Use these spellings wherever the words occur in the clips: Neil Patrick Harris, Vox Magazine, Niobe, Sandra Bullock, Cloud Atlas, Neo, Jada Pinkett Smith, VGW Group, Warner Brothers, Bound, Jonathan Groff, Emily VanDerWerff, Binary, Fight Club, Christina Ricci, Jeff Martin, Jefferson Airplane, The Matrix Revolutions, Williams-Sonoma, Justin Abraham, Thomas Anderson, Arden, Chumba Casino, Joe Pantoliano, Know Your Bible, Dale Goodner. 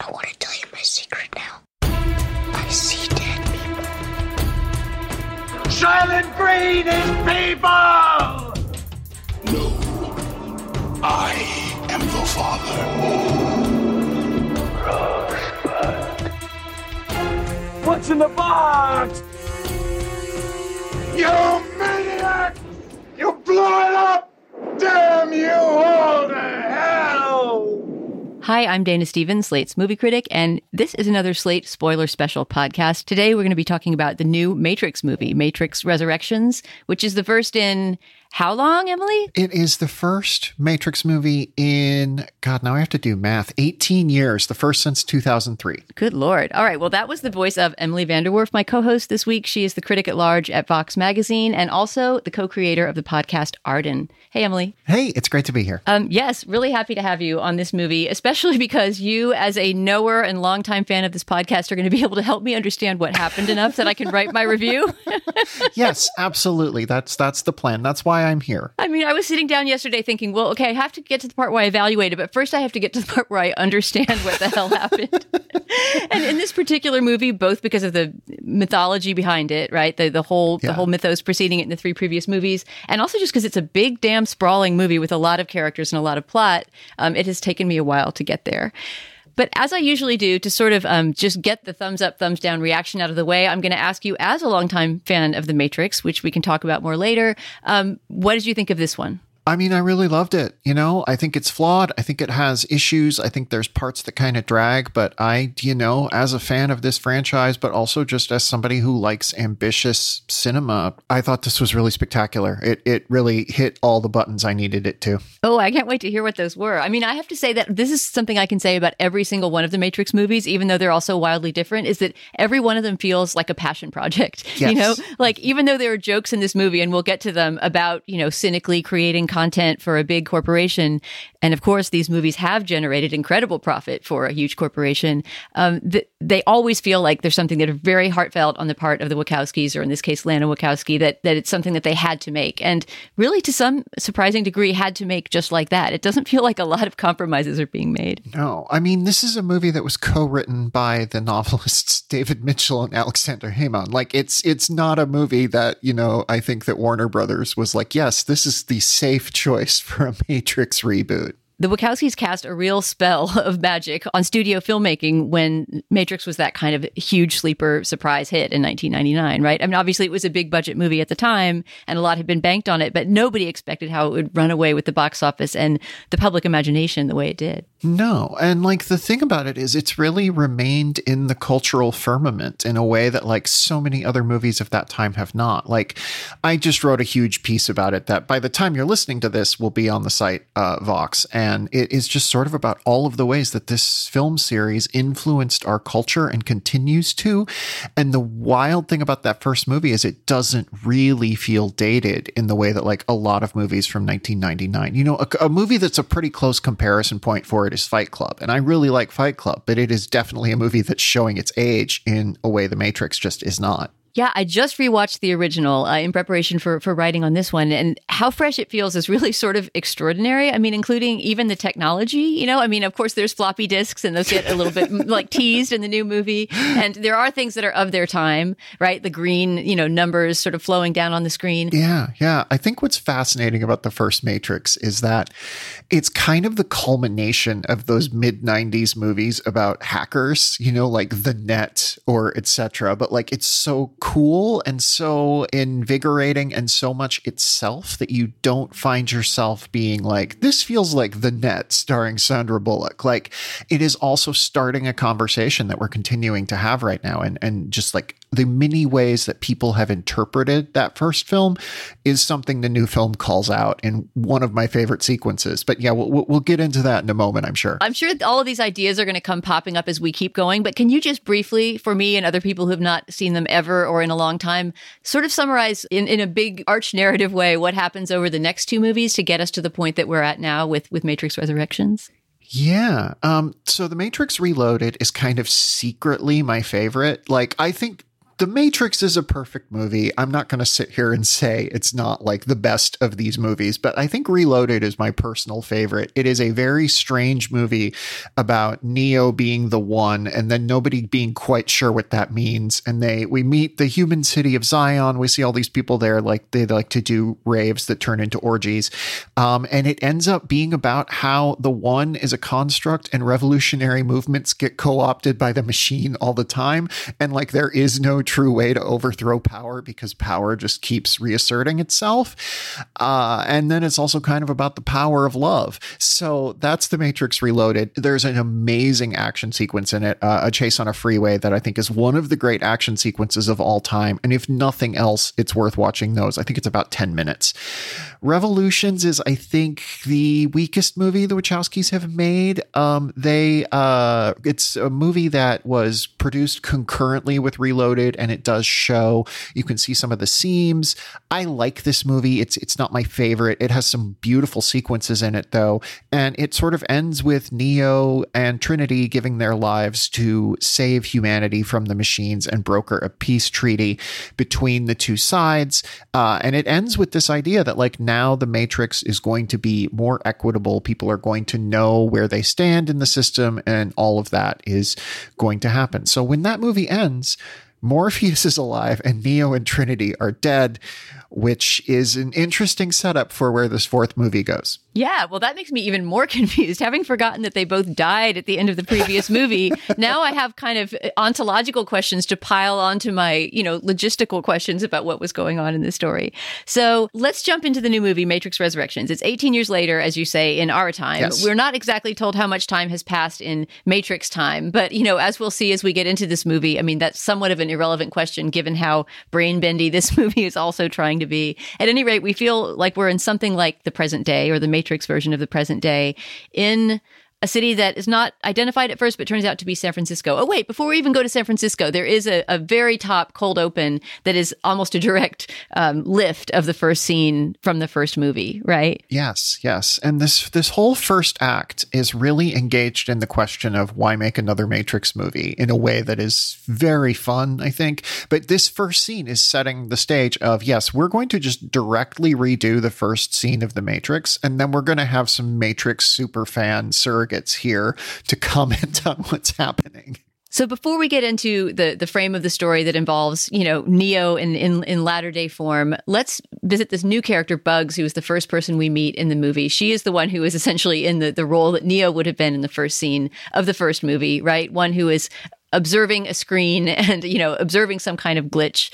I want to tell you my secret now. I see dead people. Silent Green is people! No. I am the father. Rosebud. What's in the box? You maniac! You blew it up! Damn you all to hell! Hi, I'm Dana Stevens, Slate's movie critic, and this is another Slate Spoiler Special podcast. Today, we're going to be talking about the new Matrix movie, Matrix Resurrections, which is the first in how long, Emily? It is the first Matrix movie in, God, now I have to do math, 18 years, the first since 2003. Good Lord. All right, well, that was the voice of Emily VanDerWerff, my co-host this week. She is the critic at large at Vox Magazine and also the co-creator of the podcast Arden. Hey, Emily. Hey, it's great to be here. Yes, really happy to have you on this movie, especially because you, as a knower and longtime fan of this podcast, are going to be able to help me understand what happened enough that I can write my review. Yes, absolutely. That's the plan. That's why I'm here. I mean, I was sitting down yesterday thinking, well, okay, I have to get to the part where I evaluate it, but first I have to get to the part where I understand what the hell happened. And in this particular movie, both because of the mythology behind it, right? The whole mythos preceding it in the three previous movies, and also just because it's a big, damn sprawling movie with a lot of characters and a lot of plot, it has taken me a while to get there. But as I usually do, to sort of just get the thumbs up, thumbs down reaction out of the way, I'm going to ask you, as a longtime fan of The Matrix, which we can talk about more later, what did you think of this one? I mean, I really loved it. You know, I think it's flawed. I think it has issues. I think there's parts that kind of drag. But I, you know, as a fan of this franchise, but also just as somebody who likes ambitious cinema, I thought this was really spectacular. It really hit all the buttons I needed it to. Oh, I can't wait to hear what those were. I mean, I have to say that this is something I can say about every single one of the Matrix movies, even though they're also wildly different, is that every one of them feels like a passion project. Yes. You know, like even though there are jokes in this movie, and we'll get to them about, you know, cynically creating content for a big corporation. And of course, these movies have generated incredible profit for a huge corporation. They always feel like there's something that are very heartfelt on the part of the Wachowskis, or in this case, Lana Wachowski, that it's something that they had to make. And really, to some surprising degree, had to make just like that. It doesn't feel like a lot of compromises are being made. No, I mean, this is a movie that was co-written by the novelists David Mitchell and Alexander Heyman. Like, it's not a movie that, you know, I think that Warner Brothers was like, yes, this is the safe choice for a Matrix reboot. The Wachowskis cast a real spell of magic on studio filmmaking when Matrix was that kind of huge sleeper surprise hit in 1999, right? I mean, obviously, it was a big budget movie at the time, and a lot had been banked on it, but nobody expected how it would run away with the box office and the public imagination the way it did. No. And like the thing about it is it's really remained in the cultural firmament in a way that like so many other movies of that time have not. Like I just wrote a huge piece about it that by the time you're listening to this will be on the site Vox. And it is just sort of about all of the ways that this film series influenced our culture and continues to. And the wild thing about that first movie is it doesn't really feel dated in the way that like a lot of movies from 1999. You know, a movie that's a pretty close comparison point for it is Fight Club. And I really like Fight Club, but it is definitely a movie that's showing its age in a way The Matrix just is not. Yeah, I just rewatched the original in preparation for writing on this one, and how fresh it feels is really sort of extraordinary. I mean, including even the technology, you know? I mean, of course, there's floppy disks, and those get a little bit like teased in the new movie, and there are things that are of their time, right? The green, you know, numbers sort of flowing down on the screen. Yeah. I think what's fascinating about the first Matrix is that it's kind of the culmination of those mid-90s movies about hackers, you know, like The Net or etc. But like, it's so cool and so invigorating and so much itself that you don't find yourself being like, this feels like The Net starring Sandra Bullock. Like it is also starting a conversation that we're continuing to have right now. And just like the many ways that people have interpreted that first film is something the new film calls out in one of my favorite sequences. But yeah, we'll get into that in a moment, I'm sure. I'm sure all of these ideas are going to come popping up as we keep going. But can you just briefly, for me and other people who have not seen them ever or in a long time, sort of summarize in a big arch narrative way what happens over the next two movies to get us to the point that we're at now with Matrix Resurrections? Yeah. So The Matrix Reloaded is kind of secretly my favorite. Like, I think The Matrix is a perfect movie. I'm not going to sit here and say it's not like the best of these movies, but I think Reloaded is my personal favorite. It is a very strange movie about Neo being the one and then nobody being quite sure what that means. And we meet the human city of Zion. We see all these people there, like they like to do raves that turn into orgies. And it ends up being about how the one is a construct and revolutionary movements get co-opted by the machine all the time. And like, there is no true way to overthrow power because power just keeps reasserting itself. And then it's also kind of about the power of love. So that's The Matrix Reloaded. There's an amazing action sequence in it, a chase on a freeway that I think is one of the great action sequences of all time. And if nothing else, it's worth watching those. I think it's about 10 minutes. Revolutions is, I think, the weakest movie the Wachowskis have made. It's a movie that was produced concurrently with Reloaded, and it does show. You can see some of the seams. I like this movie. It's not my favorite. It has some beautiful sequences in it, though. And it sort of ends with Neo and Trinity giving their lives to save humanity from the machines and broker a peace treaty between the two sides. And it ends with this idea that, like, now the Matrix is going to be more equitable. People are going to know where they stand in the system, and all of that is going to happen. So when that movie ends, Morpheus is alive and Neo and Trinity are dead, which is an interesting setup for where this fourth movie goes. Yeah, well, that makes me even more confused. Having forgotten that they both died at the end of the previous movie, now I have kind of ontological questions to pile onto my, logistical questions about what was going on in this story. So let's jump into the new movie, Matrix Resurrections. It's 18 years later, as you say, in our time. Yes. We're not exactly told how much time has passed in Matrix time, but, as we'll see as we get into this movie, I mean, that's somewhat of an irrelevant question given how brain-bendy this movie is also trying to be. At any rate, we feel like we're in something like the present day, or the Matrix version of the present day, in a city that is not identified at first, but turns out to be San Francisco. Oh, wait, before we even go to San Francisco, there is a very top cold open that is almost a direct lift of the first scene from the first movie, right? Yes. And this whole first act is really engaged in the question of why make another Matrix movie in a way that is very fun, I think. But this first scene is setting the stage of, yes, we're going to just directly redo the first scene of The Matrix, and then we're going to have some Matrix superfan surrogates here to comment on what's happening. So before we get into the frame of the story that involves, Neo in latter-day form, let's visit this new character, Bugs, who is the first person we meet in the movie. She is the one who is essentially in the role that Neo would have been in the first scene of the first movie, right? One who is observing a screen and, observing some kind of glitch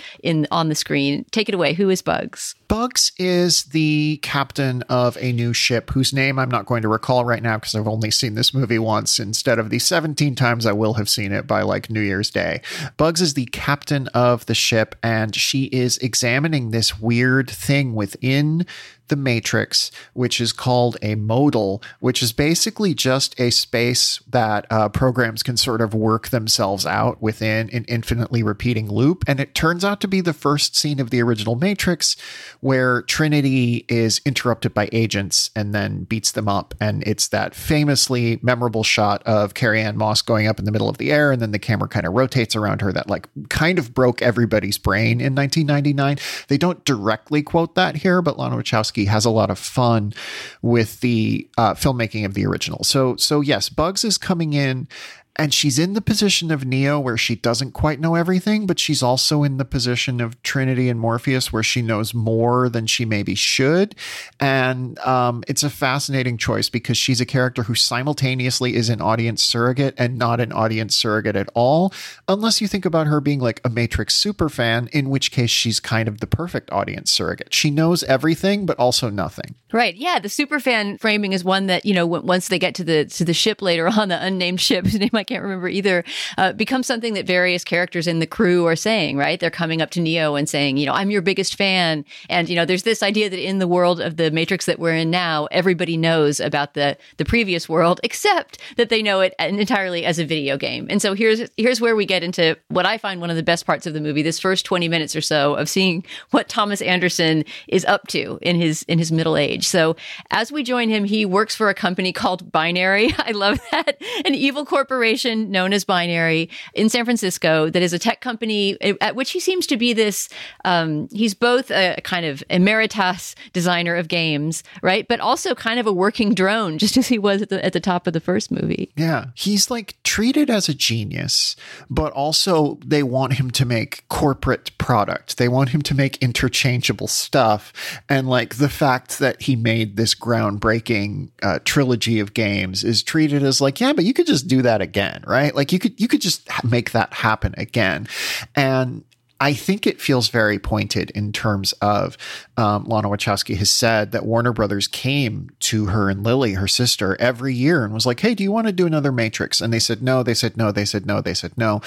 on the screen. Take it away. Who is Bugs? Bugs is the captain of a new ship whose name I'm not going to recall right now because I've only seen this movie once instead of the 17 times I will have seen it by like New Year's Day. Bugs is the captain of the ship, and she is examining this weird thing within the Matrix, which is called a modal, which is basically just a space that programs can sort of work themselves out within an infinitely repeating loop. And it turns out to be the first scene of the original Matrix where Trinity is interrupted by agents and then beats them up. And it's that famously memorable shot of Carrie Ann Moss going up in the middle of the air, and then the camera kind of rotates around her that like kind of broke everybody's brain in 1999. They don't directly quote that here, but Lana Wachowski has a lot of fun with the filmmaking of the original. So yes, Bugs is coming in, and she's in the position of Neo where she doesn't quite know everything, but she's also in the position of Trinity and Morpheus where she knows more than she maybe should. And it's a fascinating choice because she's a character who simultaneously is an audience surrogate and not an audience surrogate at all, unless you think about her being like a Matrix superfan, in which case she's kind of the perfect audience surrogate. She knows everything, but also nothing. Right. Yeah. The superfan framing is one that, once they get to the ship later on, the unnamed ship, whose name I I can't remember either, becomes something that various characters in the crew are saying, right? They're coming up to Neo and saying, you know, I'm your biggest fan. And, you know, there's this idea that in the world of the Matrix that we're in now, everybody knows about the previous world, except that they know it entirely as a video game. And so here's where we get into what I find one of the best parts of the movie, this first 20 minutes or so of seeing what Thomas Anderson is up to in his middle age. So as we join him, he works for a company called Binary. I love that. An evil corporation known as Binary in San Francisco that is a tech company at which he seems to be this, he's both a kind of emeritus designer of games, right? But also kind of a working drone, just as he was at the top of the first movie. Yeah. He's like treated as a genius, but also they want him to make corporate product. They want him to make interchangeable stuff. And like the fact that he made this groundbreaking trilogy of games is treated as like, yeah, but you could just do that again, right? Like you could just make that happen again. And I think it feels very pointed in terms of Lana Wachowski has said that Warner Brothers came to her and Lily, her sister, every year and was like, hey, do you want to do another Matrix? And they said no, they said no, they said no, they said no.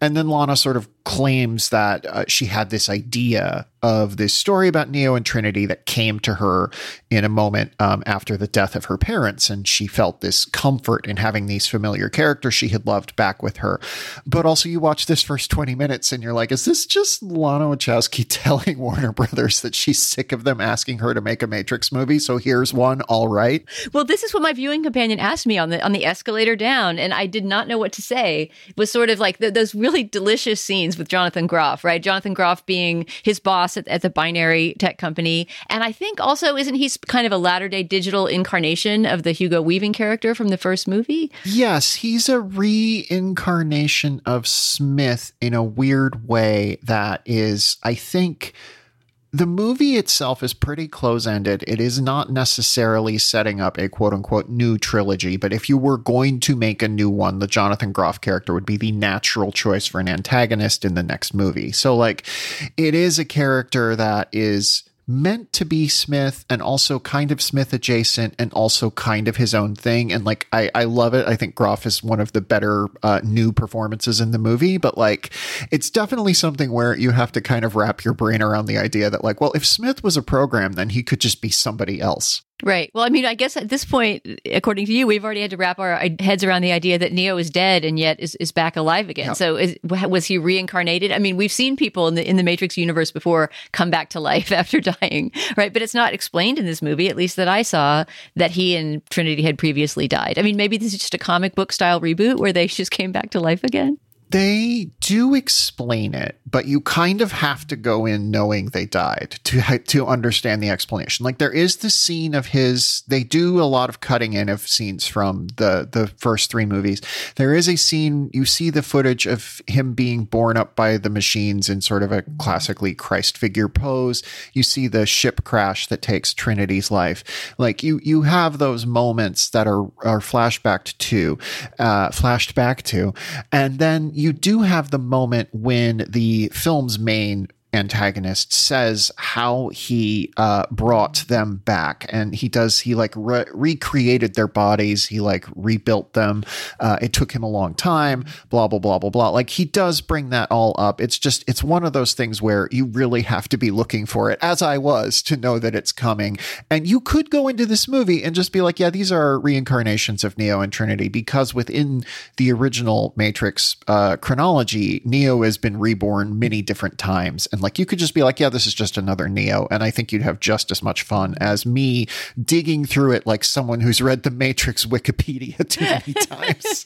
And then Lana sort of claims that she had this idea of this story about Neo and Trinity that came to her in a moment after the death of her parents. And she felt this comfort in having these familiar characters she had loved back with her. But also you watch this first 20 minutes and you're like, is this just Lana Wachowski telling Warner Brothers that she's sick of them asking her to make a Matrix movie? So here's one, all right. Well, this is what my viewing companion asked me on the escalator down. And I did not know what to say. It was sort of like those really delicious scenes with Jonathan Groff, right? Jonathan Groff being his boss at the Binary tech company. And I think also, isn't he kind of a latter-day digital incarnation of the Hugo Weaving character from the first movie? Yes, he's a reincarnation of Smith in a weird way that is, I think... The movie itself is pretty close-ended. It is not necessarily setting up a quote-unquote new trilogy, but if you were going to make a new one, the Jonathan Groff character would be the natural choice for an antagonist in the next movie. So, like, it is a character that is meant to be Smith and also kind of Smith adjacent and also kind of his own thing. And, like, I love it. I think Groff is one of the better new performances in the movie, but, like, it's definitely something where you have to kind of wrap your brain around the idea that, like, well, if Smith was a program, then he could just be somebody else. Right. Well, I mean, I guess at this point, according to you, we've already had to wrap our heads around the idea that Neo is dead and yet is back alive again. Yep. So was he reincarnated? I mean, we've seen people in the Matrix universe before come back to life after dying, right? But it's not explained in this movie, at least that I saw, that he and Trinity had previously died. I mean, maybe this is just a comic book style reboot where they just came back to life again. They do explain it, but you kind of have to go in knowing they died to understand the explanation. Like, there is the scene of his, they do a lot of cutting in of scenes from the first three movies. There is a scene, you see the footage of him being borne up by the machines in sort of a classically Christ figure pose. You see the ship crash that takes Trinity's life. Like, you have those moments that are flashed back to, and then you do have the moment when the film's main antagonist says how he brought them back, and he recreated their bodies. He like rebuilt them. It took him a long time, blah, blah, blah, blah, blah. Like, he does bring that all up. It's just, it's one of those things where you really have to be looking for it, as I was, to know that it's coming. And you could go into this movie and just be like, yeah, these are reincarnations of Neo and Trinity, because within the original Matrix chronology, Neo has been reborn many different times. And like, you could just be like, yeah, this is just another Neo. And I think you'd have just as much fun as me digging through it like someone who's read the Matrix Wikipedia too many times.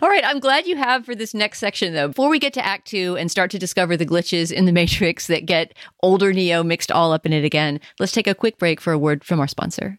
All right. I'm glad you have for this next section, though. Before we get to Act 2 and start to discover the glitches in the Matrix that get older Neo mixed all up in it again, let's take a quick break for a word from our sponsor.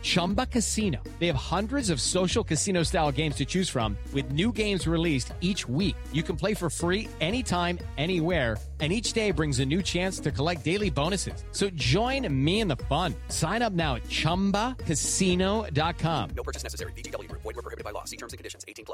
Chumba Casino. They have hundreds of social casino style games to choose from, with new games released each week. You can play for free anytime, anywhere. And each day brings a new chance to collect daily bonuses. So join me in the fun. Sign up now at ChumbaCasino.com. No purchase necessary. VGW Group. Void where prohibited by law. See terms and conditions. 18+.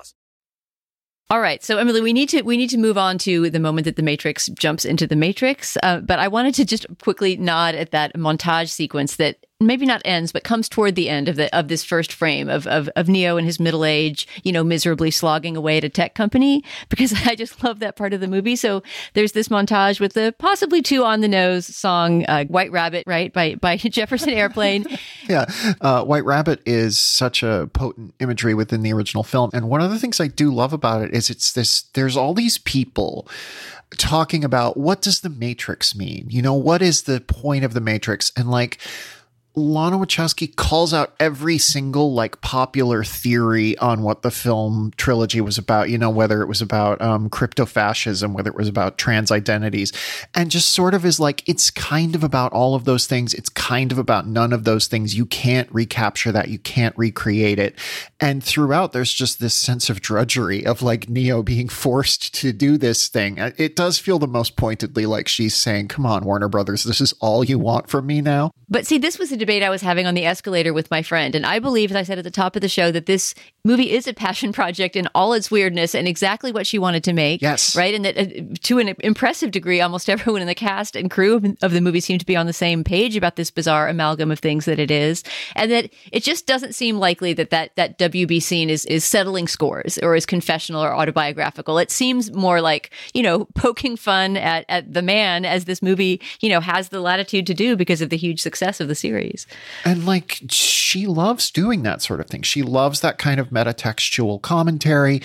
All right. So, Emily, we need to move on to the moment that the Matrix jumps into the Matrix. But I wanted to just quickly nod at that montage sequence that maybe not ends, but comes toward the end of this first frame of Neo in his middle age, you know, miserably slogging away at a tech company, because I just love that part of the movie. So there's this montage with the possibly too on the nose song, White Rabbit, right? By Jefferson Airplane. Yeah. White Rabbit is such a potent imagery within the original film. And one of the things I do love about it is it's this, there's all these people talking about what does the Matrix mean? You know, what is the point of the Matrix? And like, Lana Wachowski calls out every single like popular theory on what the film trilogy was about, you know, whether it was about crypto-fascism, whether it was about trans identities, and just sort of is like, it's kind of about all of those things. It's kind of about none of those things. You can't recapture that. You can't recreate it. And throughout, there's just this sense of drudgery of like Neo being forced to do this thing. It does feel the most pointedly like she's saying, come on, Warner Brothers, this is all you want from me now. But see, this was a debate I was having on the escalator with my friend. And I believe, as I said at the top of the show, that this movie is a passion project in all its weirdness and exactly what she wanted to make. Yes. Right. And that to an impressive degree, almost everyone in the cast and crew of the movie seemed to be on the same page about this bizarre amalgam of things that it is. And that it just doesn't seem likely that WB scene is settling scores or is confessional or autobiographical. It seems more like, you know, poking fun at the man, as this movie, you know, has the latitude to do because of the huge success of the series. And like, she loves doing that sort of thing. She loves that kind of metatextual commentary.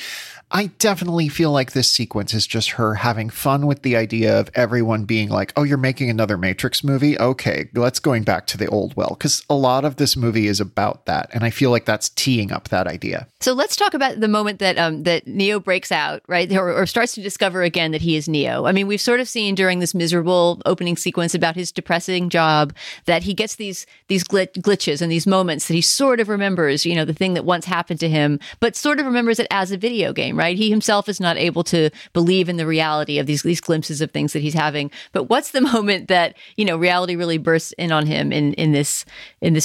I definitely feel like this sequence is just her having fun with the idea of everyone being like, oh, you're making another Matrix movie? Okay, let's going back to the old well, because a lot of this movie is about that. And I feel like that's teeing up that idea. So let's talk about the moment that Neo breaks out, right? Or starts to discover again that he is Neo. I mean, we've sort of seen during this miserable opening sequence about his depressing job that he gets these glitches and these moments that he sort of remembers, you know, the thing that once happened to him, but sort of remembers it as a video game, right? He himself is not able to believe in the reality of these glimpses of things that he's having. But what's the moment that, you know, reality really bursts in on him in this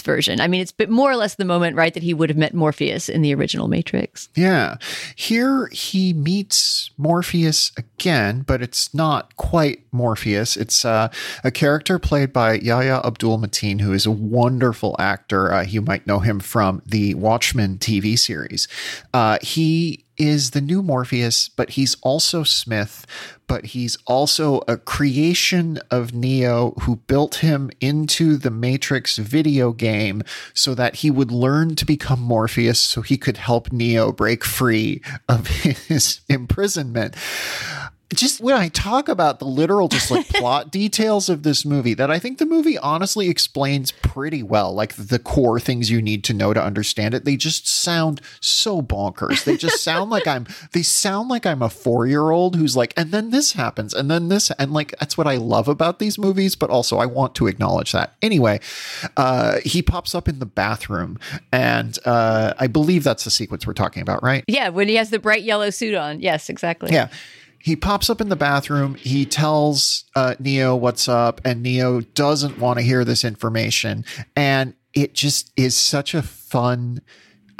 version? I mean, it's but more or less the moment, right, that he would have met Morpheus in the original Matrix. Yeah. Here he meets Morpheus again, but it's not quite Morpheus. It's a character played by Yahya Abdul-Mateen, who is a wonderful actor. You might know him from the Watchmen TV series. He is the new Morpheus, but he's also Smith, but he's also a creation of Neo who built him into the Matrix video game so that he would learn to become Morpheus so he could help Neo break free of his imprisonment. Just when I talk about the literal just like plot details of this movie, that I think the movie honestly explains pretty well, like the core things you need to know to understand it. They just sound so bonkers. They just sound like I'm a 4-year-old who's like, and then this happens, and then this, and like, that's what I love about these movies. But also I want to acknowledge that. Anyway, he pops up in the bathroom, and I believe that's the sequence we're talking about, right? Yeah, when he has the bright yellow suit on. Yes, exactly. Yeah. He pops up in the bathroom. He tells Neo what's up, and Neo doesn't want to hear this information. And it just is such a fun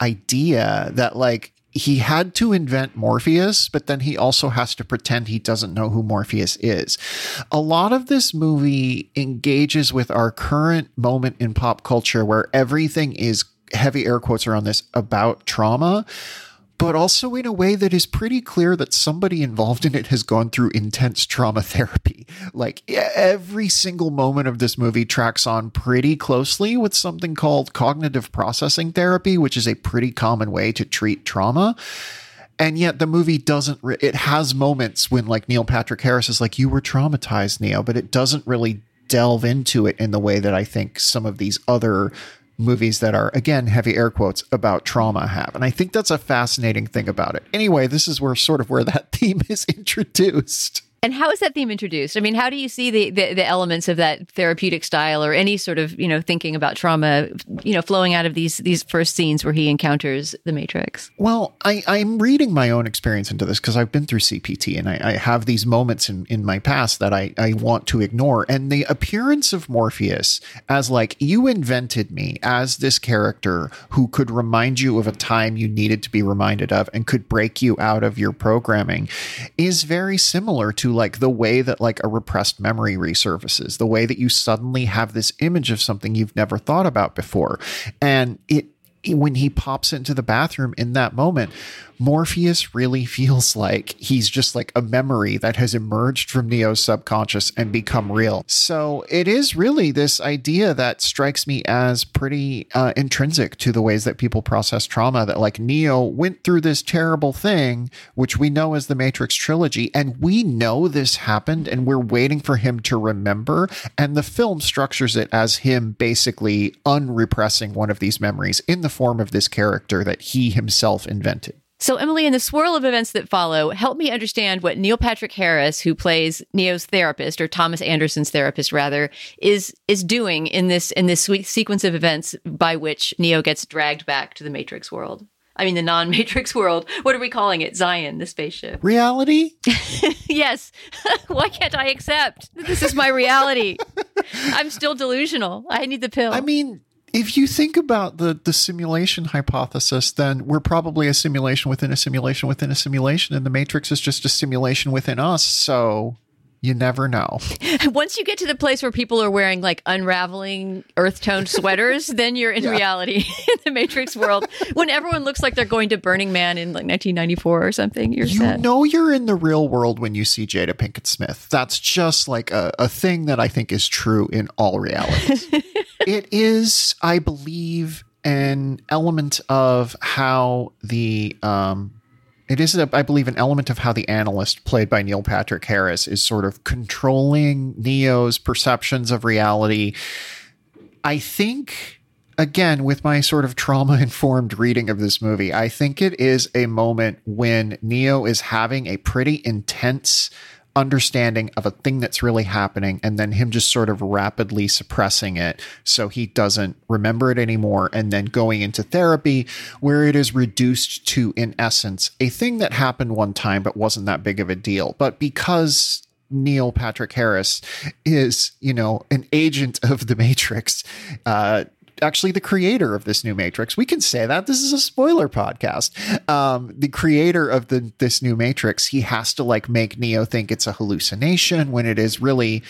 idea that like he had to invent Morpheus, but then he also has to pretend he doesn't know who Morpheus is. A lot of this movie engages with our current moment in pop culture where everything is, heavy air quotes around this, about trauma, but also in a way that is pretty clear that somebody involved in it has gone through intense trauma therapy. Like every single moment of this movie tracks on pretty closely with something called cognitive processing therapy, which is a pretty common way to treat trauma. And yet the movie doesn't, it has moments when like Neil Patrick Harris is like, you were traumatized, Neo, but it doesn't really delve into it in the way that I think some of these other movies that are, again, heavy air quotes, about trauma have. And I think that's a fascinating thing about it. Anyway, this is where that theme is introduced. And how is that theme introduced? I mean, how do you see the elements of that therapeutic style or any sort of, you know, thinking about trauma, you know, flowing out of these first scenes where he encounters the Matrix? Well, I'm reading my own experience into this because I've been through CPT and I have these moments in my past that I want to ignore. And the appearance of Morpheus as like, you invented me as this character who could remind you of a time you needed to be reminded of and could break you out of your programming is very similar to like the way that like a repressed memory resurfaces, the way that you suddenly have this image of something you've never thought about before. And when he pops into the bathroom in that moment, Morpheus really feels like he's just like a memory that has emerged from Neo's subconscious and become real. So it is really this idea that strikes me as pretty intrinsic to the ways that people process trauma, that like Neo went through this terrible thing, which we know as the Matrix trilogy, and we know this happened and we're waiting for him to remember. And the film structures it as him basically unrepressing one of these memories in the form of this character that he himself invented. So, Emily, in the swirl of events that follow, help me understand what Neil Patrick Harris, who plays Neo's therapist, or Thomas Anderson's therapist, rather, is doing in this sequence of events by which Neo gets dragged back to the Matrix world. I mean, the non-Matrix world. What are we calling it? Zion, the spaceship. Reality? Yes. Why can't I accept that this is my reality? I'm still delusional. I need the pill. I mean, if you think about the simulation hypothesis, then we're probably a simulation within a simulation within a simulation, and the Matrix is just a simulation within us, so you never know. Once you get to the place where people are wearing like unraveling earth-toned sweaters, then you're in reality in the Matrix world. When everyone looks like they're going to Burning Man in like 1994 or something, you know you're in the real world when you see Jada Pinkett Smith. That's just like a thing that I think is true in all realities. It is, I believe, an element of how the analyst played by Neil Patrick Harris is sort of controlling Neo's perceptions of reality. I think, again, with my sort of trauma-informed reading of this movie, I think it is a moment when Neo is having a pretty intense understanding of a thing that's really happening, and then him just sort of rapidly suppressing it so he doesn't remember it anymore, and then going into therapy where it is reduced to, in essence, a thing that happened one time but wasn't that big of a deal. But because Neil Patrick Harris is, you know, an agent of the Matrix, actually the creator of this new Matrix. We can say that this is a spoiler podcast. The creator of this new Matrix, he has to like make Neo think it's a hallucination when it is really,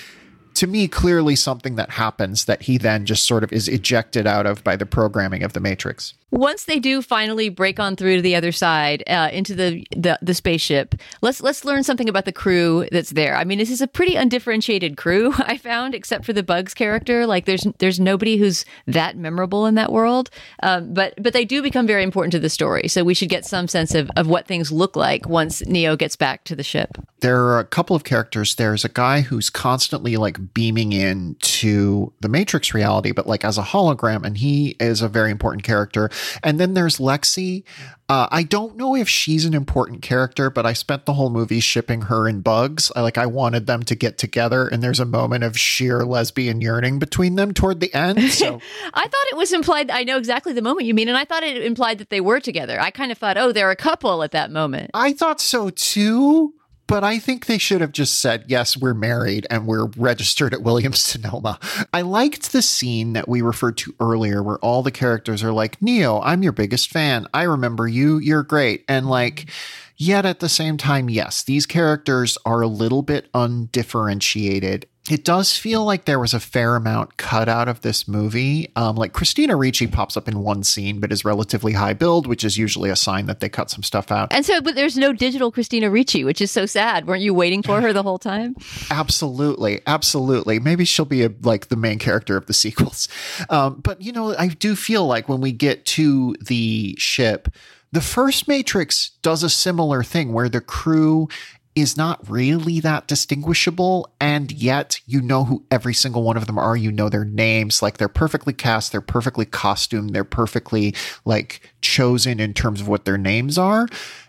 to me, clearly something that happens that he then just sort of is ejected out of by the programming of the Matrix. Once they do finally break on through to the other side, into the spaceship, let's learn something about the crew that's there. I mean, this is a pretty undifferentiated crew, I found, except for the Bugs character. Like, there's nobody who's that memorable in that world. But they do become very important to the story. So we should get some sense of what things look like once Neo gets back to the ship. There are a couple of characters. There's a guy who's constantly like beaming in to the Matrix reality, but like as a hologram, and he is a very important character. And then there's Lexi. I don't know if she's an important character, but I spent the whole movie shipping her and Bugs. I wanted them to get together, and there's a moment of sheer lesbian yearning between them toward the end. So I thought it was implied. I know exactly the moment you mean, and I thought it implied that they were together. I kind of thought, oh, they're a couple at that moment. I thought so too. But I think they should have just said, yes, we're married and we're registered at Williams-Sonoma. I liked the scene that we referred to earlier where all the characters are like, Neo, I'm your biggest fan. I remember you. You're great. And like, yet at the same time, yes, these characters are a little bit undifferentiated. It does feel like there was a fair amount cut out of this movie. Like Christina Ricci pops up in one scene, but is relatively high billed, which is usually a sign that they cut some stuff out. And so, but there's no digital Christina Ricci, which is so sad. Weren't you waiting for her the whole time? Absolutely. Absolutely. Maybe she'll be like the main character of the sequels. But, you know, I do feel like when we get to the ship, the first Matrix does a similar thing where the crew is not really that distinguishable, and yet you know who every single one of them are. You know their names. Like, they're perfectly cast, they're perfectly costumed, they're perfectly like chosen in terms of what their names are.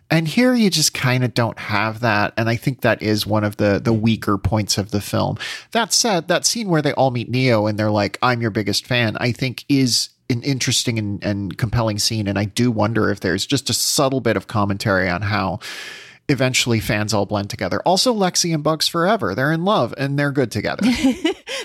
And here you just kind of don't have that. And I think that is one of the weaker points of the film. That said, that scene where they all meet Neo and they're like, I'm your biggest fan, I think is an interesting and compelling scene. And I do wonder if there's just a subtle bit of commentary on how eventually fans all blend together. Also, Lexi and Bugs forever. They're in love and they're good together.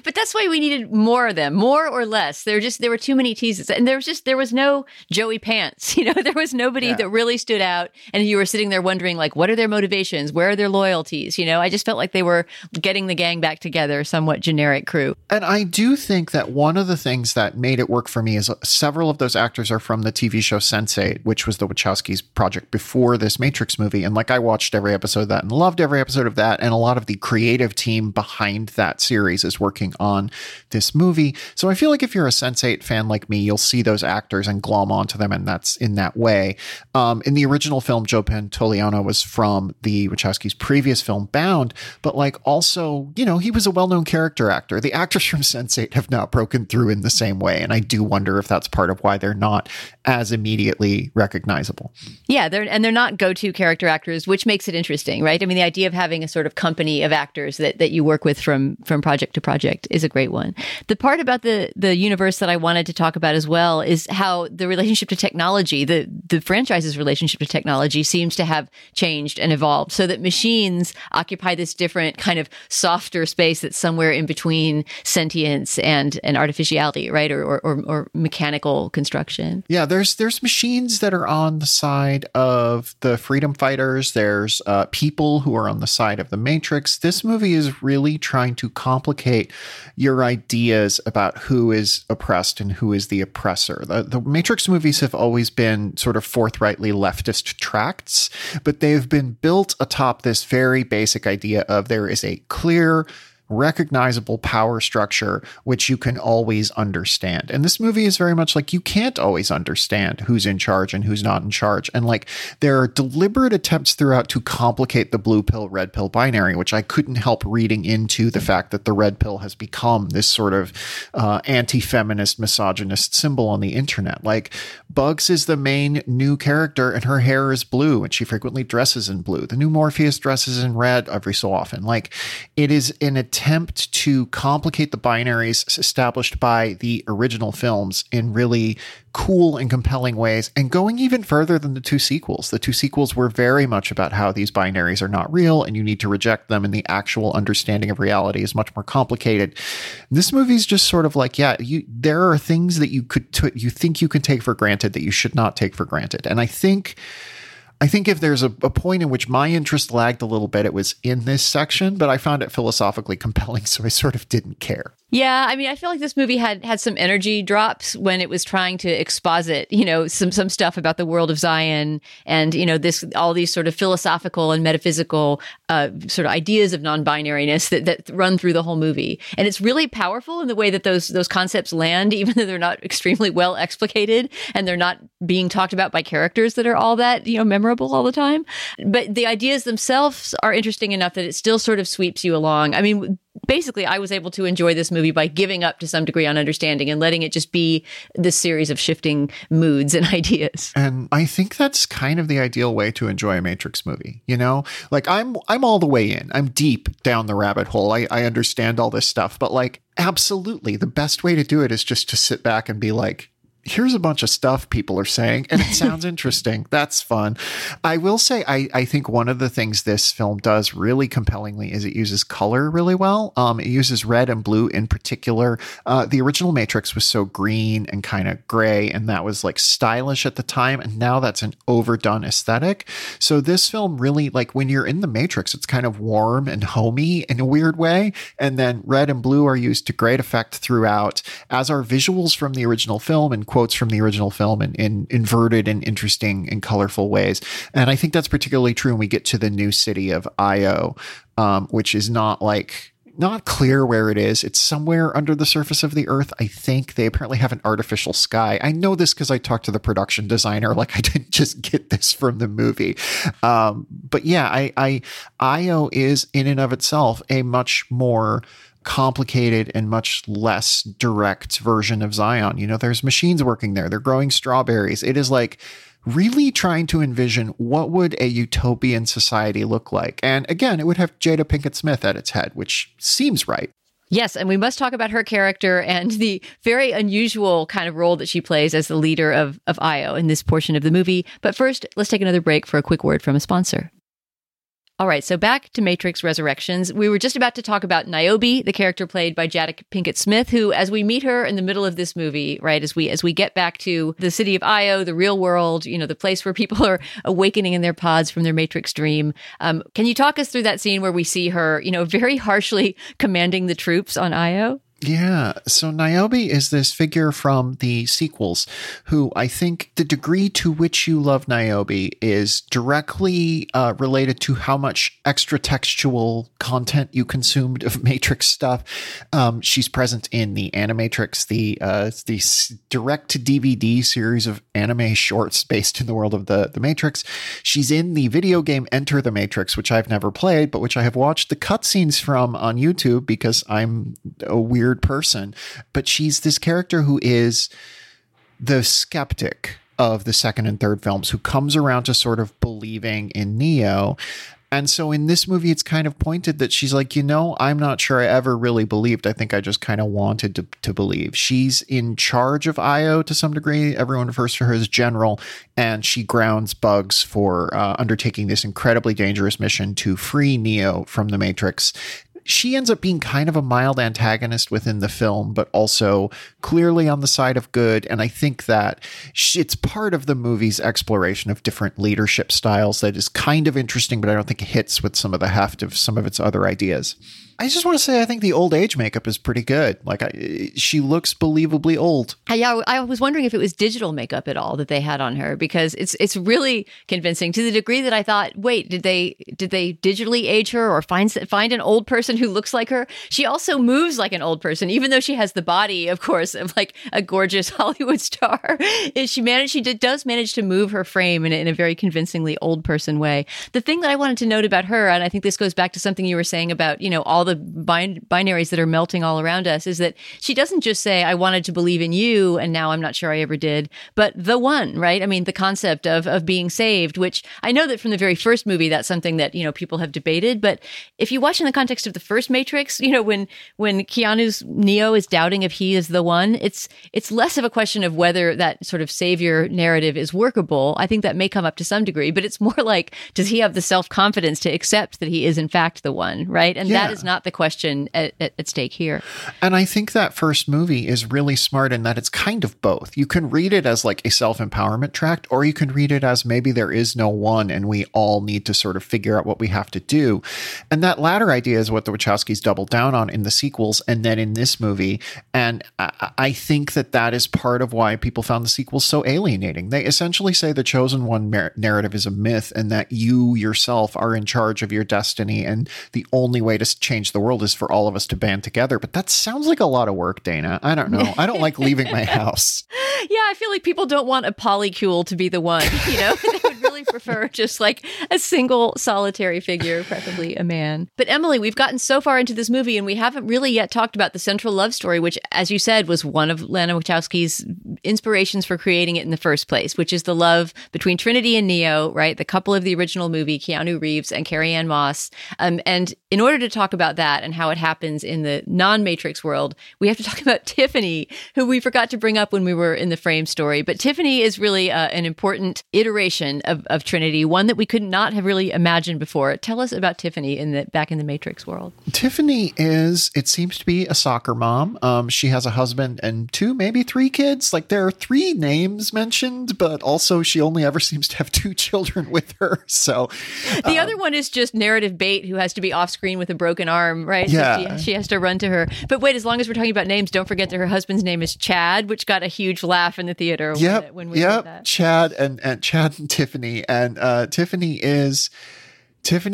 But that's why we needed more of them, more or less. There were too many teases. And there was no Joey Pants. You know, there was nobody that really stood out. And you were sitting there wondering, like, what are their motivations? Where are their loyalties? You know, I just felt like they were getting the gang back together, somewhat generic crew. And I do think that one of the things that made it work for me is several of those actors are from the TV show Sense8, which was the Wachowskis' project before this Matrix movie. And like, I watched every episode of that and loved every episode of that. And a lot of the creative team behind that series is working on this movie. So I feel like if you're a Sense8 fan like me, you'll see those actors and glom onto them. And that's in that way. In the original film, Joe Pantoliano was from the Wachowskis' previous film Bound, but like also, you know, he was a well-known character actor. The actors from Sense8 have not broken through in the same way. And I do wonder if that's part of why they're not as immediately recognizable. Yeah. They're not go-to character actors, which makes it interesting, right? I mean, the idea of having a sort of company of actors that you work with from project to project is a great one. The part about the universe that I wanted to talk about as well is how the relationship to technology, the franchise's relationship to technology seems to have changed and evolved so that machines occupy this different kind of softer space that's somewhere in between sentience and artificiality, right? Or mechanical construction. Yeah, there's machines that are on the side of the freedom fighters. There's people who are on the side of the Matrix. This movie is really trying to complicate your ideas about who is oppressed and who is the oppressor. The Matrix movies have always been sort of forthrightly leftist tracts, but they've been built atop this very basic idea of there is a clear, recognizable power structure which you can always understand. And this movie is very much like you can't always understand who's in charge and who's not in charge. And like there are deliberate attempts throughout to complicate the blue pill, red pill binary, which I couldn't help reading into the fact that the red pill has become this sort of anti-feminist, misogynist symbol on the internet. Like Bugs is the main new character and her hair is blue and she frequently dresses in blue. The new Morpheus dresses in red every so often. Like it is an attempt to complicate the binaries established by the original films in really cool and compelling ways, and going even further than the two sequels. The two sequels were very much about how these binaries are not real and you need to reject them, and the actual understanding of reality is much more complicated. This movie's just sort of like, there are things that you think you can take for granted that you should not take for granted. And I think if there's a point in which my interest lagged a little bit, it was in this section, but I found it philosophically compelling, so I sort of didn't care. Yeah, I mean, I feel like this movie had some energy drops when it was trying to exposit, you know, some stuff about the world of Zion and, you know, all these sort of philosophical and metaphysical sort of ideas of non-binariness that run through the whole movie. And it's really powerful in the way that those concepts land, even though they're not extremely well explicated and they're not being talked about by characters that are all that, you know, memorable all the time. But the ideas themselves are interesting enough that it still sort of sweeps you along. I mean, basically, I was able to enjoy this movie by giving up to some degree on understanding and letting it just be this series of shifting moods and ideas. And I think that's kind of the ideal way to enjoy a Matrix movie. You know, like I'm all the way in. I'm deep down the rabbit hole. I understand all this stuff. But like, absolutely, the best way to do it is just to sit back and be like, here's a bunch of stuff people are saying, and it sounds interesting. That's fun. I will say, I think one of the things this film does really compellingly is it uses color really well. It uses red and blue in particular. The original Matrix was so green and kind of gray, and that was like stylish at the time. And now that's an overdone aesthetic. So this film really, like when you're in the Matrix, it's kind of warm and homey in a weird way. And then red and blue are used to great effect throughout, as are visuals from the original film and quotes from the original film in inverted and interesting and colorful ways. And I think that's particularly true when we get to the new city of Io, which is not clear where it is. It's somewhere under the surface of the earth. I think they apparently have an artificial sky. I know this because I talked to the production designer. Like, I didn't just get this from the movie. But yeah, Io is in and of itself a much more complicated and much less direct version of Zion. You know, there's machines working there. They're growing strawberries. It is like really trying to envision what would a utopian society look like. And again, it would have Jada Pinkett Smith at its head, which seems right. Yes, and we must talk about her character and the very unusual kind of role that she plays as the leader of Io in this portion of the movie. But first, let's take another break for a quick word from a sponsor. All right, so back to Matrix Resurrections. We were just about to talk about Niobe, the character played by Jada Pinkett Smith, who, as we meet her in the middle of this movie, right, as we get back to the city of Io, the real world, you know, the place where people are awakening in their pods from their Matrix dream. Can you talk us through that scene where we see her, you know, very harshly commanding the troops on Io? Yeah. So Niobe is this figure from the sequels who I think the degree to which you love Niobe is directly related to how much extra textual content you consumed of Matrix stuff. She's present in the Animatrix, the direct-to-DVD series of anime shorts based in the world of the Matrix. She's in the video game Enter the Matrix, which I've never played, but which I have watched the cutscenes from on YouTube because I'm a weird person, but she's this character who is the skeptic of the second and third films who comes around to sort of believing in Neo. And so in this movie, it's kind of pointed that she's like, you know, I'm not sure I ever really believed. I think I just kind of wanted to believe. She's in charge of Io to some degree. Everyone refers to her as General, and she grounds Bugs for undertaking this incredibly dangerous mission to free Neo from the Matrix. She ends up being kind of a mild antagonist within the film, but also clearly on the side of good. And I think that it's part of the movie's exploration of different leadership styles that is kind of interesting, but I don't think it hits with some of the heft of some of its other ideas. I just want to say I think the old age makeup is pretty good. Like, she looks believably old. Yeah, I was wondering if it was digital makeup at all that they had on her, because it's really convincing to the degree that I thought, wait, did they digitally age her or find an old person who looks like her? She also moves like an old person, even though she has the body, of course, of like a gorgeous Hollywood star. She does manage to move her frame in a very convincingly old person way. The thing that I wanted to note about her, and I think this goes back to something you were saying about, you know, all the binaries that are melting all around us, is that she doesn't just say, I wanted to believe in you and now I'm not sure I ever did, but the one, right? I mean, the concept of being saved, which I know that from the very first movie, that's something that, you know, people have debated. But if you watch in the context of the first Matrix, you know, when Keanu's Neo is doubting if he is the one, it's less of a question of whether that sort of savior narrative is workable. I think that may come up to some degree, but it's more like, does he have the self-confidence to accept that he is in fact the one, right? And yeah. That is not the question at stake here. And I think that first movie is really smart in that it's kind of both. You can read it as like a self-empowerment tract, or you can read it as maybe there is no one and we all need to sort of figure out what we have to do. And that latter idea is what the Wachowskis doubled down on in the sequels and then in this movie. And I think that is part of why people found the sequels so alienating. They essentially say the chosen one narrative is a myth and that you yourself are in charge of your destiny and the only way to change the world is for all of us to band together. But that sounds like a lot of work, Dana. I don't know. I don't like leaving my house. Yeah, I feel like people don't want a polycule to be the one, you know? They would really prefer just like a single solitary figure, preferably a man. But Emily, we've gotten so far into this movie and we haven't really yet talked about the central love story, which, as you said, was one of Lana Wachowski's inspirations for creating it in the first place, which is the love between Trinity and Neo, right? The couple of the original movie, Keanu Reeves and Carrie Ann Moss. And in order to talk about that and how it happens in the non-Matrix world, we have to talk about Tiffany, who we forgot to bring up when we were in the Frame story. But Tiffany is really an important iteration of Trinity, one that we could not have really imagined before. Tell us about Tiffany back in the Matrix world. Tiffany is, it seems to be, a soccer mom. She has a husband and two, maybe three kids. Like, there are three names mentioned, but also she only ever seems to have two children with her. So the other one is just narrative bait who has to be off screen with a broken arm, right? Yeah. So she has to run to her. But wait, as long as we're talking about names, don't forget that her husband's name is Chad, which got a huge laugh in the theater when we did that. Chad and Tiffany. And Tiffany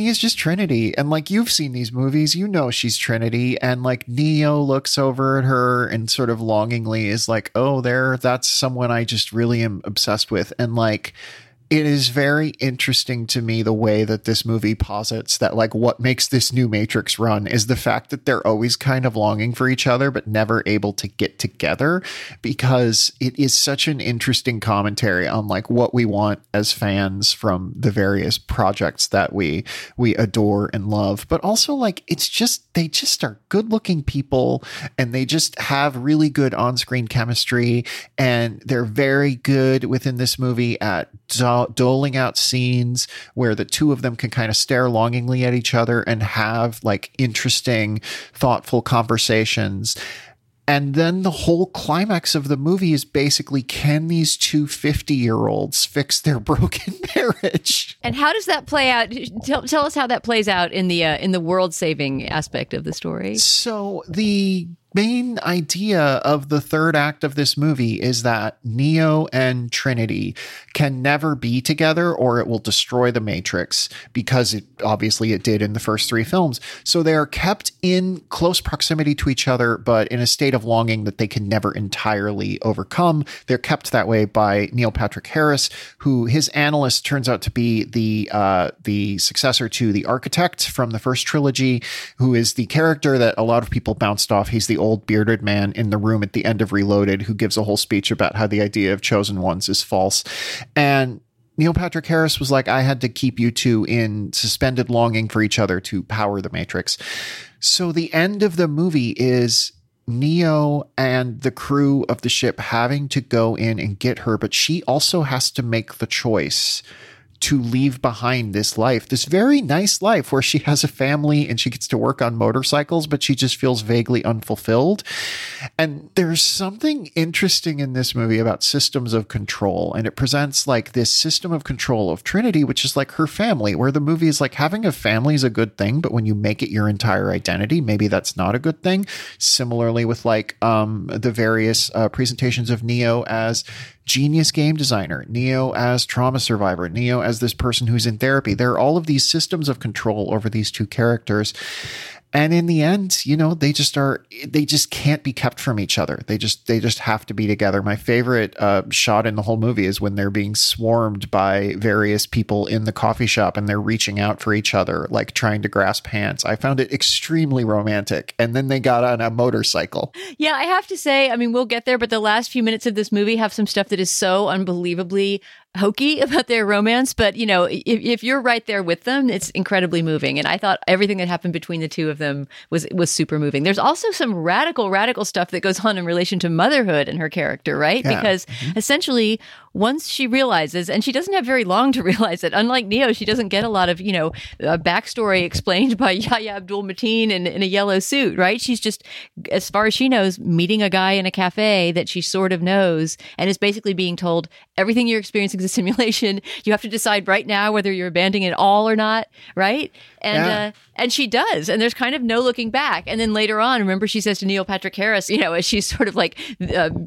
is just Trinity. And like, you've seen these movies, you know she's Trinity. And like, Neo looks over at her and sort of longingly is like, oh, that's someone I just really am obsessed with. And like, It is very interesting to me the way that this movie posits that, like, what makes this new Matrix run is the fact that they're always kind of longing for each other, but never able to get together, because it is such an interesting commentary on, like, what we want as fans from the various projects that we adore and love. But also, like, it's just, they just are good looking people, and they just have really good on-screen chemistry, and they're very good within this movie at doling out scenes where the two of them can kind of stare longingly at each other and have, like, interesting, thoughtful conversations. And then the whole climax of the movie is basically, can these two 50-year-olds fix their broken marriage? And how does that play out? Tell us how that plays out in the world-saving aspect of the story. So the main idea of the third act of this movie is that Neo and Trinity can never be together, or it will destroy the Matrix, because it obviously it did in the first three films. So they are kept in close proximity to each other, but in a state of longing that they can never entirely overcome. They're kept that way by Neil Patrick Harris, who his analyst turns out to be the successor to the Architect from the first trilogy, who is the character that a lot of people bounced off. He's the old bearded man in the room at the end of Reloaded who gives a whole speech about how the idea of chosen ones is false. And Neil Patrick Harris was like, I had to keep you two in suspended longing for each other to power the Matrix. So the end of the movie is Neo and the crew of the ship having to go in and get her, but she also has to make the choice to leave behind this life, this very nice life where she has a family and she gets to work on motorcycles, but she just feels vaguely unfulfilled. And there's something interesting in this movie about systems of control. And it presents, like, this system of control of Trinity, which is like her family, where the movie is like, having a family is a good thing, but when you make it your entire identity, maybe that's not a good thing. Similarly with, like, the various presentations of Neo as genius game designer, Neo as trauma survivor, Neo as this person who's in therapy. There are all of these systems of control over these two characters. And in the end, you know, they just can't be kept from each other. They just have to be together. My favorite shot in the whole movie is when they're being swarmed by various people in the coffee shop and they're reaching out for each other, like trying to grasp hands. I found it extremely romantic. And then they got on a motorcycle. Yeah, I have to say, I mean, we'll get there, but the last few minutes of this movie have some stuff that is so unbelievably hokey about their romance, but, you know, if you're right there with them, it's incredibly moving. And I thought everything that happened between the two of them was super moving. There's also some radical stuff that goes on in relation to motherhood and her character, right? Yeah. Because essentially, once she realizes, and she doesn't have very long to realize it, unlike Neo, she doesn't get a lot of, you know, a backstory explained by Yahya Abdul-Mateen in a yellow suit, right? She's just, as far as she knows, meeting a guy in a cafe that she sort of knows and is basically being told, everything you're experiencing is a simulation. You have to decide right now whether you're abandoning it all or not, right? And and she does, and there's kind of no looking back. And then later on, remember, she says to Neil Patrick Harris, you know, as she's sort of like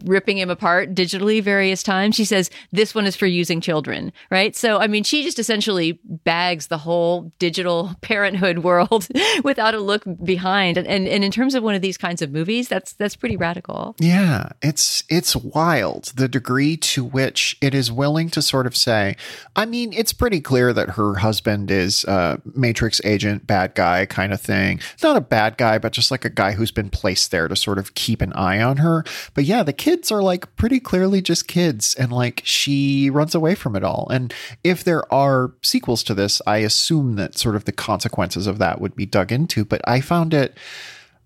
ripping him apart digitally various times, she says, this one is for using children, right? So, I mean, she just essentially bags the whole digital parenthood world without a look behind. And in terms of one of these kinds of movies, that's pretty radical. Yeah, it's wild, the degree to which it is willing to sort of say, I mean, it's pretty clear that her husband is a Matrix agent, bad guy kind of thing. Not a bad guy, but just like a guy who's been placed there to sort of keep an eye on her. But yeah, the kids are, like, pretty clearly just kids, and, like, she runs away from it all. And if there are sequels to this, I assume that sort of the consequences of that would be dug into. But I found it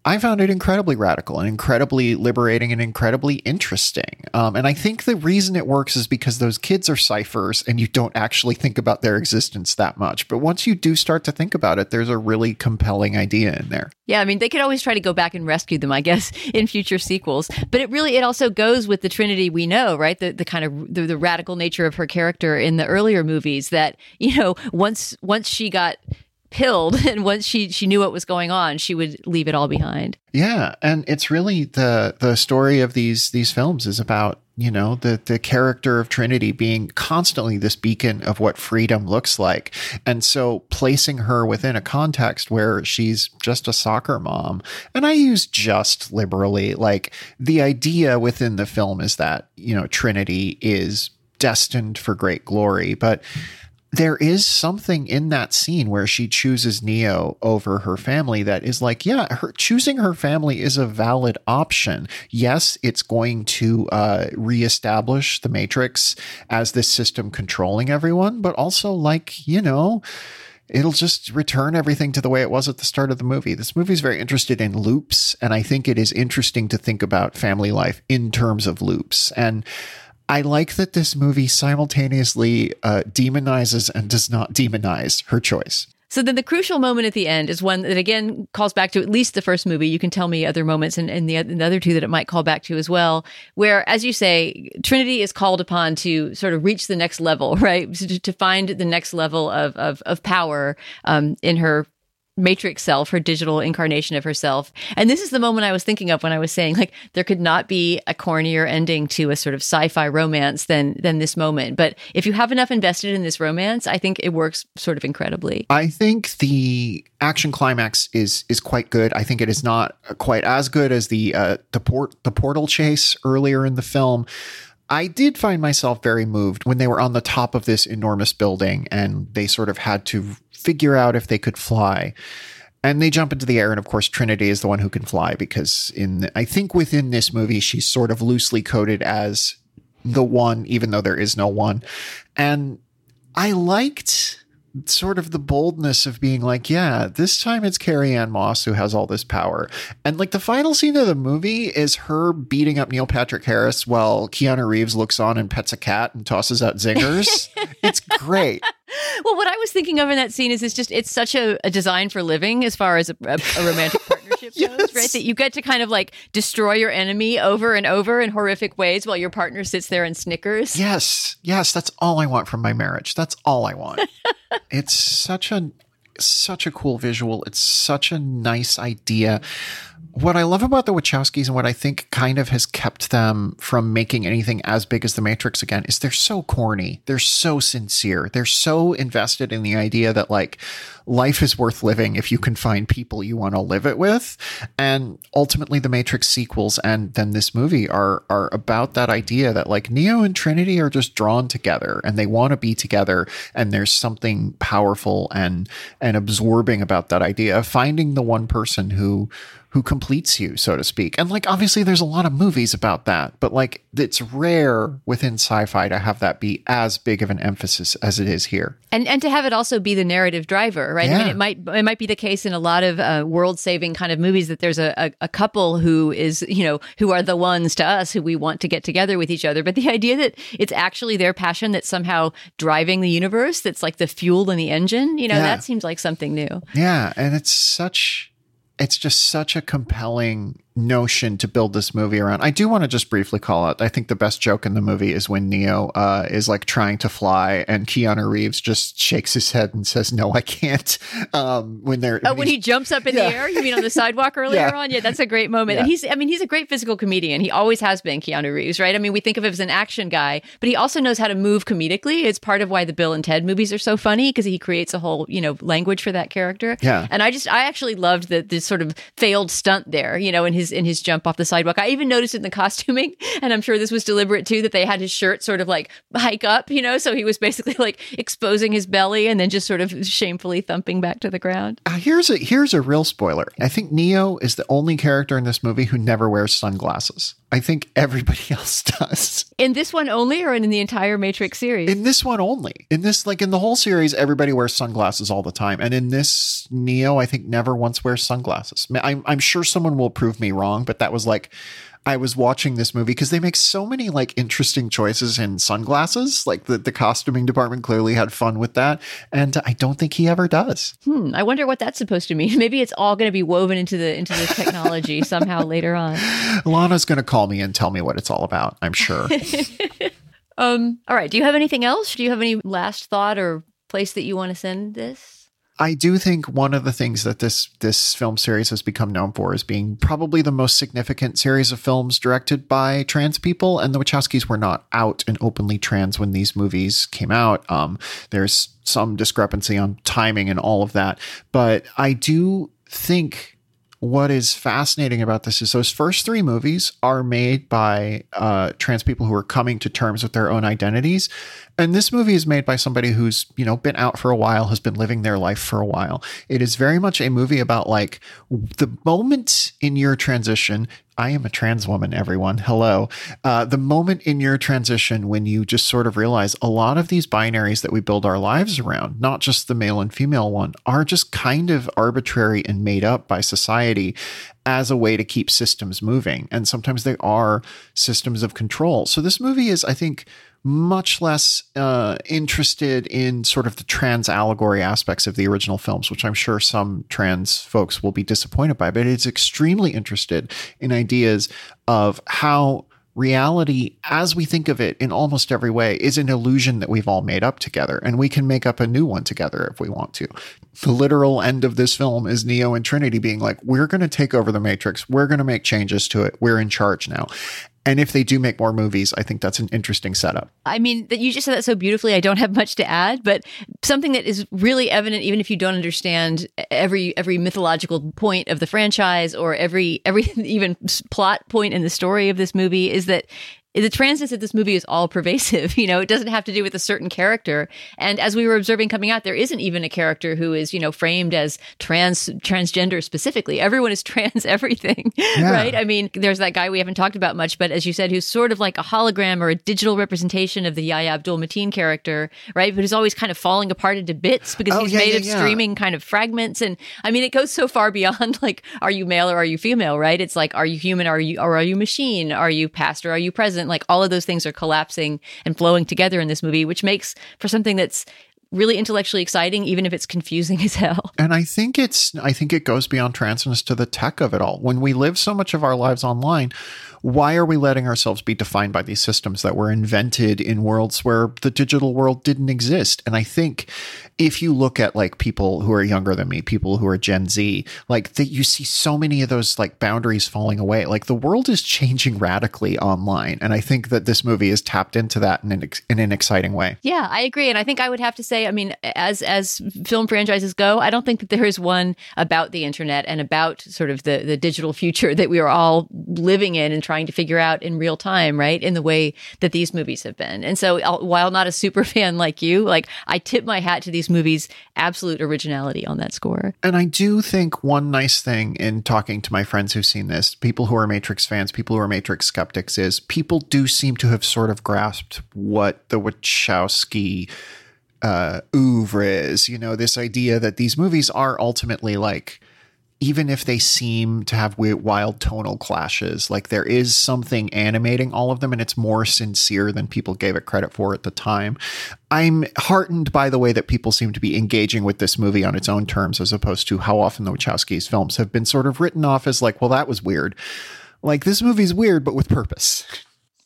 incredibly radical and incredibly liberating and incredibly interesting. And I think the reason it works is because those kids are ciphers and you don't actually think about their existence that much. But once you do start to think about it, there's a really compelling idea in there. Yeah, I mean, they could always try to go back and rescue them, I guess, in future sequels. But it also goes with the Trinity we know, right? The kind of the radical nature of her character in the earlier movies that, you know, once she got pilled and once she knew what was going on, she would leave it all behind. Yeah, and it's really the story of these films is about, you know, the character of Trinity being constantly this beacon of what freedom looks like. And so placing her within a context where she's just a soccer mom, and I use just liberally, like, the idea within the film is that, you know, Trinity is destined for great glory. But there is something in that scene where she chooses Neo over her family that is like, yeah, her choosing her family is a valid option. Yes, it's going to reestablish the Matrix as this system controlling everyone, but also, like, you know, it'll just return everything to the way it was at the start of the movie. This movie is very interested in loops, and I think it is interesting to think about family life in terms of loops. And I like that this movie simultaneously demonizes and does not demonize her choice. So then the crucial moment at the end is one that, again, calls back to at least the first movie. You can tell me other moments and the other two that it might call back to as well, where, as you say, Trinity is called upon to sort of reach the next level, right? To find the next level of power in her Matrix self, her digital incarnation of herself. And this is the moment I was thinking of when I was saying, like, there could not be a cornier ending to a sort of sci-fi romance than this moment. But if you have enough invested in this romance, I think it works sort of incredibly. I think the action climax is quite good. I think it is not quite as good as the portal chase earlier in the film. I did find myself very moved when they were on the top of this enormous building and they sort of had to figure out if they could fly. And they jump into the air. And of course, Trinity is the one who can fly because I think within this movie, she's sort of loosely coded as the one, even though there is no one. And I liked sort of the boldness of being like, yeah, this time it's Carrie Ann Moss who has all this power. And like the final scene of the movie is her beating up Neil Patrick Harris while Keanu Reeves looks on and pets a cat and tosses out zingers. It's great. Well, what I was thinking of in that scene is it's such a design for living as far as a romantic partnership yes. goes, right? That you get to kind of like destroy your enemy over and over in horrific ways while your partner sits there and snickers. Yes. Yes. That's all I want from my marriage. That's all I want. It's such a cool visual. It's such a nice idea. What I love about the Wachowskis and what I think kind of has kept them from making anything as big as The Matrix again is they're so corny. They're so sincere. They're so invested in the idea that, like, life is worth living if you can find people you want to live it with. And ultimately the Matrix sequels and then this movie are about that idea that, like, Neo and Trinity are just drawn together and they want to be together. And there's something powerful and absorbing about that idea of finding the one person who completes you, so to speak. And, like, obviously there's a lot of movies about that, but, like, it's rare within sci-fi to have that be as big of an emphasis as it is here. And to have it also be the narrative driver, right? Yeah. I mean, it might be the case in a lot of world-saving kind of movies that there's a couple who is, you know, who are the ones to us who we want to get together with each other. But the idea that it's actually their passion that's somehow driving the universe, that's like the fuel in the engine, you know, yeah. That seems like something new. Yeah. And it's just such a compelling notion to build this movie around. I do want to just briefly call out, I think the best joke in the movie is when Neo is like trying to fly and Keanu Reeves just shakes his head and says, no, I can't. When he jumps up in yeah. the air, you mean on the sidewalk earlier yeah. on? Yeah, that's a great moment. Yeah. And he's a great physical comedian. He always has been, Keanu Reeves, right? I mean, we think of him as an action guy, but he also knows how to move comedically. It's part of why the Bill and Ted movies are so funny because he creates a whole, you know, language for that character. Yeah. And I actually loved this sort of failed stunt there, you know, in his jump off the sidewalk. I even noticed in the costuming, and I'm sure this was deliberate too, that they had his shirt sort of like hike up, you know, so he was basically like exposing his belly and then just sort of shamefully thumping back to the ground. Here's a real spoiler. I think Neo is the only character in this movie who never wears sunglasses. I think everybody else does. In this one only or in the entire Matrix series? In this one only. In the whole series, everybody wears sunglasses all the time. And in this, Neo, I think, never once wears sunglasses. I'm sure someone will prove me wrong, but that was like, I was watching this movie because they make so many like interesting choices in sunglasses. Like the costuming department clearly had fun with that. And I don't think he ever does. I wonder what that's supposed to mean. Maybe it's all going to be woven into the technology somehow later on. Lana's going to call me and tell me what it's all about, I'm sure. All right. Do you have anything else? Do you have any last thought or place that you want to send this? I do think one of the things that this film series has become known for is being probably the most significant series of films directed by trans people. And the Wachowskis were not out and openly trans when these movies came out. There's some discrepancy on timing and all of that. But I do think what is fascinating about this is those first three movies are made by trans people who are coming to terms with their own identities. And this movie is made by somebody who's, you know, been out for a while, has been living their life for a while. It is very much a movie about like the moment in your transition. I am a trans woman, everyone. Hello. The moment in your transition when you just sort of realize a lot of these binaries that we build our lives around, not just the male and female one, are just kind of arbitrary and made up by society as a way to keep systems moving. And sometimes they are systems of control. So this movie is, I think, much less interested in sort of the trans allegory aspects of the original films, which I'm sure some trans folks will be disappointed by, but it's extremely interested in ideas of how reality, as we think of it in almost every way, is an illusion that we've all made up together, and we can make up a new one together if we want to. The literal end of this film is Neo and Trinity being like, we're going to take over the Matrix. We're going to make changes to it. We're in charge now. And if they do make more movies, I think that's an interesting setup. I mean, you just said that so beautifully. I don't have much to add, but something that is really evident, even if you don't understand every mythological point of the franchise or every even plot point in the story of this movie, is that the transness of this movie is all pervasive. You know, it doesn't have to do with a certain character. And as we were observing coming out, there isn't even a character who is, you know, framed as transgender specifically. Everyone is trans everything, yeah. Right? I mean, there's that guy we haven't talked about much, but as you said, who's sort of like a hologram or a digital representation of the Yahya Abdul-Mateen character, right? But he's always kind of falling apart into bits because he's made of streaming kind of fragments. And I mean, it goes so far beyond like, are you male or are you female, right? It's like, are you human? Are you machine? Are you past or are you present? Like all of those things are collapsing and flowing together in this movie, which makes for something that's really intellectually exciting, even if it's confusing as hell. And I think it goes beyond transness to the tech of it all. When we live so much of our lives online, why are we letting ourselves be defined by these systems that were invented in worlds where the digital world didn't exist? And I think if you look at like people who are younger than me, people who are Gen Z, like that you see so many of those like boundaries falling away. Like the world is changing radically online. And I think that this movie is tapped into that in an exciting way. Yeah, I agree. And I think I would have to say, I mean, as film franchises go, I don't think that there is one about the internet and about sort of the digital future that we are all living in and trying to figure out in real time, right? In the way that these movies have been. And so while not a super fan like you, like I tip my hat to these movies' absolute originality on that score. And I do think one nice thing in talking to my friends who've seen this, people who are Matrix fans, people who are Matrix skeptics, is people do seem to have sort of grasped what the Wachowski oeuvre is, you know, this idea that these movies are ultimately like, even if they seem to have weird, wild tonal clashes, like there is something animating all of them, and it's more sincere than people gave it credit for at the time. I'm heartened by the way that people seem to be engaging with this movie on its own terms, as opposed to how often the Wachowski's films have been sort of written off as like, well, that was weird. Like this movie's weird, but with purpose.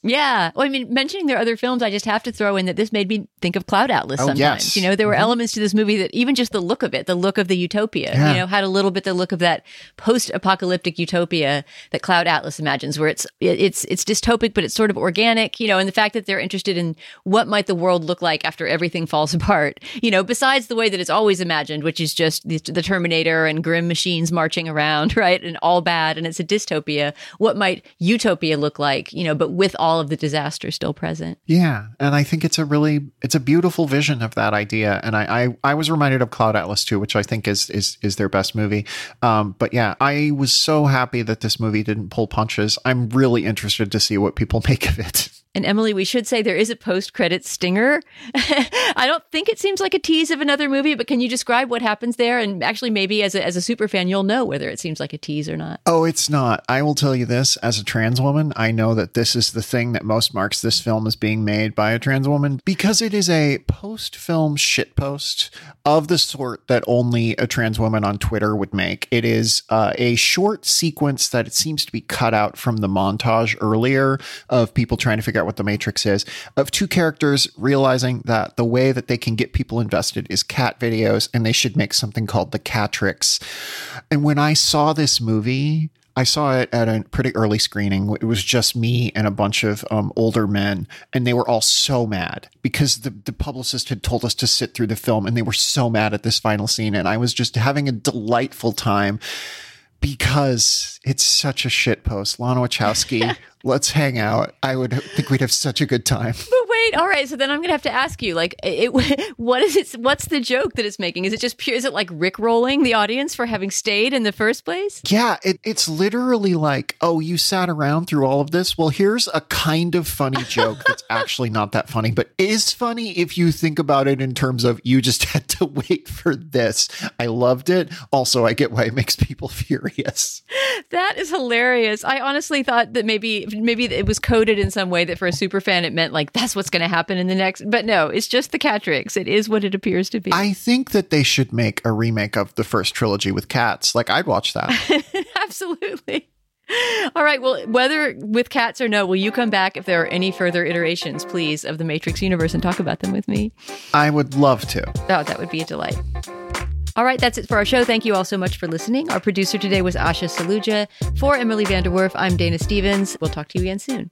Yeah. Well, I mean, mentioning their other films, I just have to throw in that this made me think of Cloud Atlas sometimes. Yes. You know, there were elements to this movie that even just the look of it, the look of the utopia, you know, had a little bit the look of that post-apocalyptic utopia that Cloud Atlas imagines, where it's dystopic, but it's sort of organic, you know, and the fact that they're interested in what might the world look like after everything falls apart, you know, besides the way that it's always imagined, which is just the Terminator and grim machines marching around, right? And all bad. And it's a dystopia. What might utopia look like, you know, but with all of the disaster still present. Yeah. And I think it's a beautiful vision of that idea. And I was reminded of Cloud Atlas too, which I think is their best movie. But yeah, I was so happy that this movie didn't pull punches. I'm really interested to see what people make of it. And Emily, we should say there is a post-credit stinger. I don't think it seems like a tease of another movie, but can you describe what happens there? And actually, maybe as a super fan, you'll know whether it seems like a tease or not. Oh, it's not. I will tell you this. As a trans woman, I know that this is the thing that most marks this film as being made by a trans woman, because it is a post-film shitpost of the sort that only a trans woman on Twitter would make. It is a short sequence that it seems to be cut out from the montage earlier of people trying to figure out what the Matrix is, of two characters realizing that the way that they can get people invested is cat videos, and they should make something called the Catrix. And when I saw this movie, I saw it at a pretty early screening. It was just me and a bunch of older men, and they were all so mad because the publicist had told us to sit through the film, and they were so mad at this final scene. And I was just having a delightful time because it's such a shit post. Lana Wachowski, let's hang out. I would think we'd have such a good time. But wait, all right. So then I'm going to have to ask you, like, what is it? What's the joke that it's making? Is it just pure? Is it like rickrolling the audience for having stayed in the first place? Yeah, it's literally like, oh, you sat around through all of this. Well, here's a kind of funny joke that's actually not that funny, but is funny if you think about it in terms of you just had to wait for this. I loved it. Also, I get why it makes people furious. That is hilarious. I honestly thought that maybe it was coded in some way that for a super fan it meant like that's what's going to happen in the next, but no, it's just the Catrix. It is what it appears to be. I think that they should make a remake of the first trilogy with cats. Like, I'd watch that. Absolutely. All right, well, whether with cats or no, will you come back if there are any further iterations, please, of the Matrix universe and talk about them with me? I would love to. Oh, that would be a delight. All right, that's it for our show. Thank you all so much for listening. Our producer today was Asha Saluja. For Emily VanDerWerff, I'm Dana Stevens. We'll talk to you again soon.